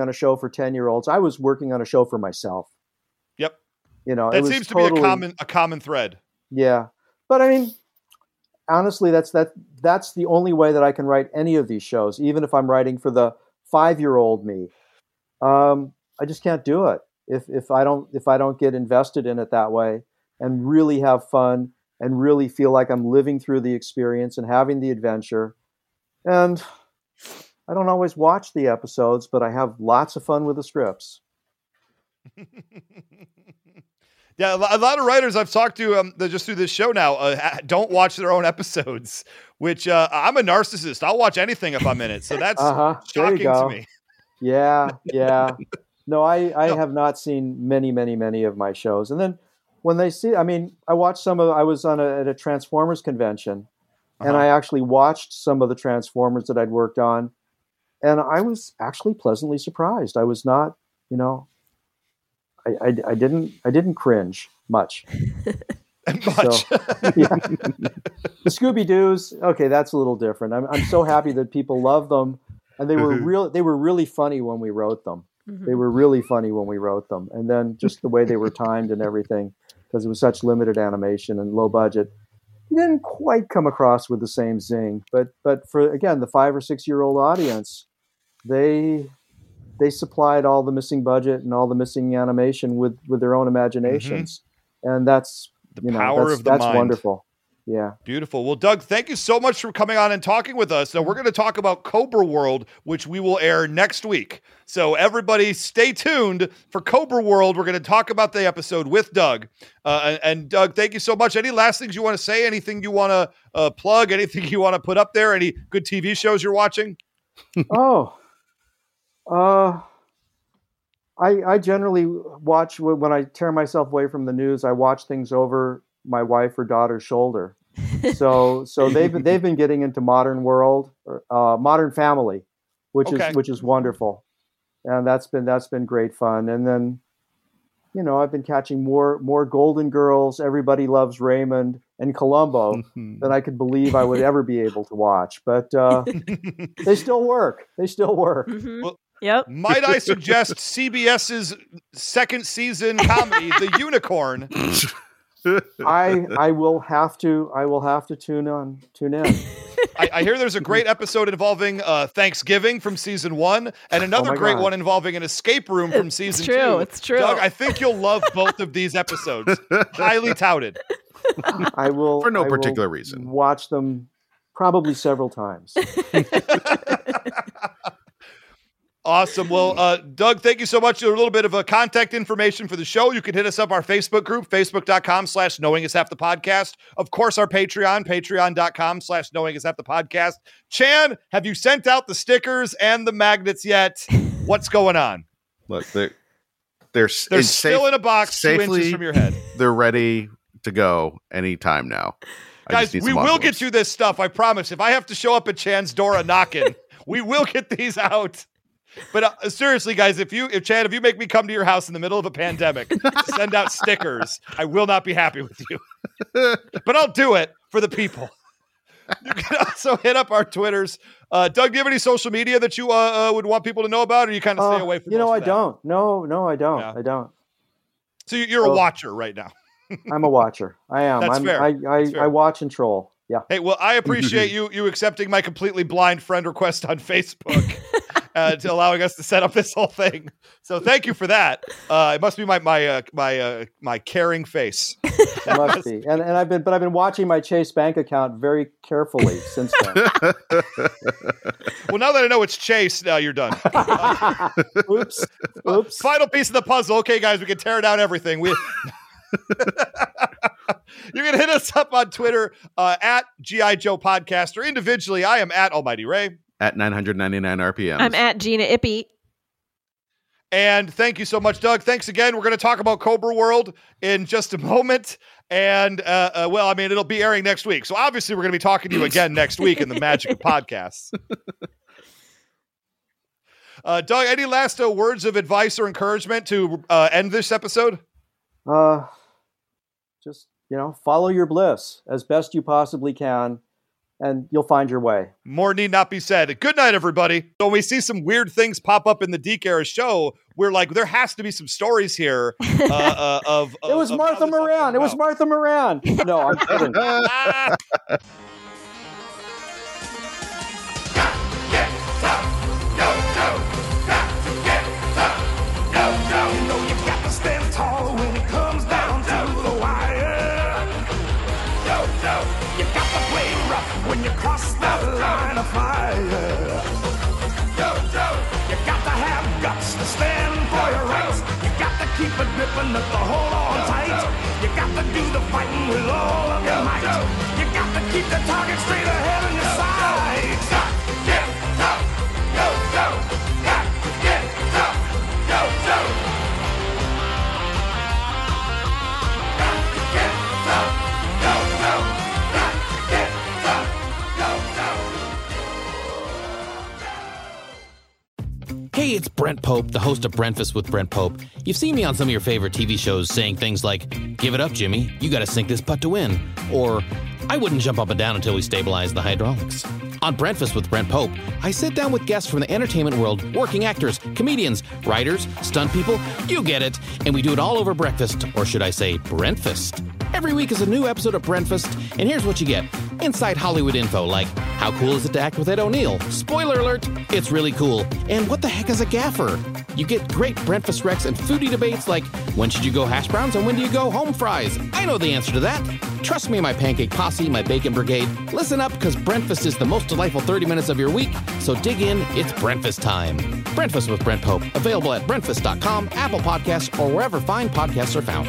on a show for 10-year-olds. I was working on a show for myself. Yep. You know, that seems to be a common thread. Yeah. But I mean, honestly, that's the only way that I can write any of these shows, even if I'm writing for the 5-year-old me. I just can't do it. If I don't get invested in it that way and really have fun and really feel like I'm living through the experience and having the adventure. And I don't always watch the episodes, but I have lots of fun with the scripts. Yeah, a lot of writers I've talked to just through this show now don't watch their own episodes, which I'm a narcissist. I'll watch anything if I'm in it. So that's shocking to me. Yeah. No, I have not seen many of my shows. And then when they see, I mean, I was at a Transformers convention and I actually watched some of the Transformers that I'd worked on. And I was actually pleasantly surprised. I was not, you know, I didn't cringe much. The Scooby-Doo's. Okay. That's a little different. I'm so happy that people love them, and they were really funny when we wrote them. They were really funny when we wrote them. And then just the way they were timed and everything, because it was such limited animation and low budget, it didn't quite come across with the same zing. But for, again, the 5 or 6-year-old audience, they supplied all the missing budget and all the missing animation with their own imaginations. Mm-hmm. And that's the power of the mind. That's wonderful. Yeah. Beautiful. Well, Doug, thank you so much for coming on and talking with us. Now, we're going to talk about Cobra World, which we will air next week. So everybody stay tuned for Cobra World. We're going to talk about the episode with Doug. And Doug, thank you so much. Any last things you want to say? Anything you want to plug? Anything you want to put up there? Any good TV shows you're watching? I generally watch, when I tear myself away from the news, I watch things over my wife or daughter's shoulder. So they've been getting into Modern World, or Modern Family, which is wonderful, and that's been great fun. And then, you know, I've been catching more Golden Girls, Everybody Loves Raymond, and Columbo than I could believe I would ever be able to watch. But they still work. They still work. Mm-hmm. Well, yep. Might I suggest CBS's second season comedy, The Unicorn? I will have to tune in. I hear there's a great episode involving Thanksgiving from season 1 and another great one involving an escape room from season 2. It's true. Doug, I think you'll love both of these episodes. Highly touted. I will for no particular reason. Watch them probably several times. Awesome. Well, Doug, thank you so much. A little bit of contact information for the show. You can hit us up our Facebook group, facebook.com/knowingishalfthepodcast. Of course, our Patreon, patreon.com/knowingishalfthepodcast. Chan, have you sent out the stickers and the magnets yet? What's going on? Look, they're still in a box safely, 2 inches from your head. They're ready to go anytime now. Guys, we will get you this stuff. I promise. If I have to show up at Chan's door a knocking, we will get these out. But seriously, guys, if Chan, if you make me come to your house in the middle of a pandemic to send out stickers, I will not be happy with you. But I'll do it for the people. You can also hit up our Twitters. Doug, do you have any social media that you would want people to know about, or you kind of stay away from? You know, I don't. No, I don't. Yeah. I don't. So you're a watcher right now. I'm a watcher. I am. That's fair. I watch and troll. Yeah. Hey, well, I appreciate you accepting my completely blind friend request on Facebook. To allowing us to set up this whole thing, so thank you for that. It must be my caring face. It must be, and I've been watching my Chase Bank account very carefully since then. Well, now that I know it's Chase, now you're done. Oops. Final piece of the puzzle. Okay, guys, we can tear down everything. We. You can hit us up on Twitter at G.I. Joe Podcast, or individually. I am at Almighty Ray. At 999 RPM. I'm at Gina Ippy. And thank you so much, Doug. Thanks again. We're going to talk about Cobra World in just a moment. And, it'll be airing next week. So obviously we're going to be talking to you again next week in the magic of podcasts. Doug, any last words of advice or encouragement to end this episode? Just, follow your bliss as best you possibly can. And you'll find your way. More need not be said. Good night, everybody. When we see some weird things pop up in the Deke era show, we're like, there has to be some stories here. It was Martha Moran. No, I'm kidding. When you cross that line of fire, you got to have guts to stand for your rights. You got to keep a grip and to hold on tight. You got to do the fighting with all of your might. You got to keep the target straight ahead on your side. Got to get up, go. Got to get up, go. Got to get up, go. Hey, it's Brent Pope, the host of Breakfast with Brent Pope. You've seen me on some of your favorite TV shows saying things like, "Give it up, Jimmy, you gotta sink this putt to win," or "I wouldn't jump up and down until we stabilize the hydraulics." On Breakfast with Brent Pope, I sit down with guests from the entertainment world, working actors, comedians, writers, stunt people, you get it, and we do it all over breakfast, or should I say Breakfast. Every week is a new episode of Breakfast, and here's what you get. Inside Hollywood info, like how cool is it to act with Ed O'Neill? Spoiler alert, it's really cool. And what the heck is a gaffer? You get great breakfast recs and foodie debates like when should you go hash browns and when do you go home fries? I know the answer to that. Trust me, my pancake posse, my bacon brigade. Listen up, because Breakfast is the most delightful 30 minutes of your week. So dig in, it's Breakfast time. Breakfast with Brent Pope, available at breakfast.com, Apple Podcasts, or wherever fine podcasts are found.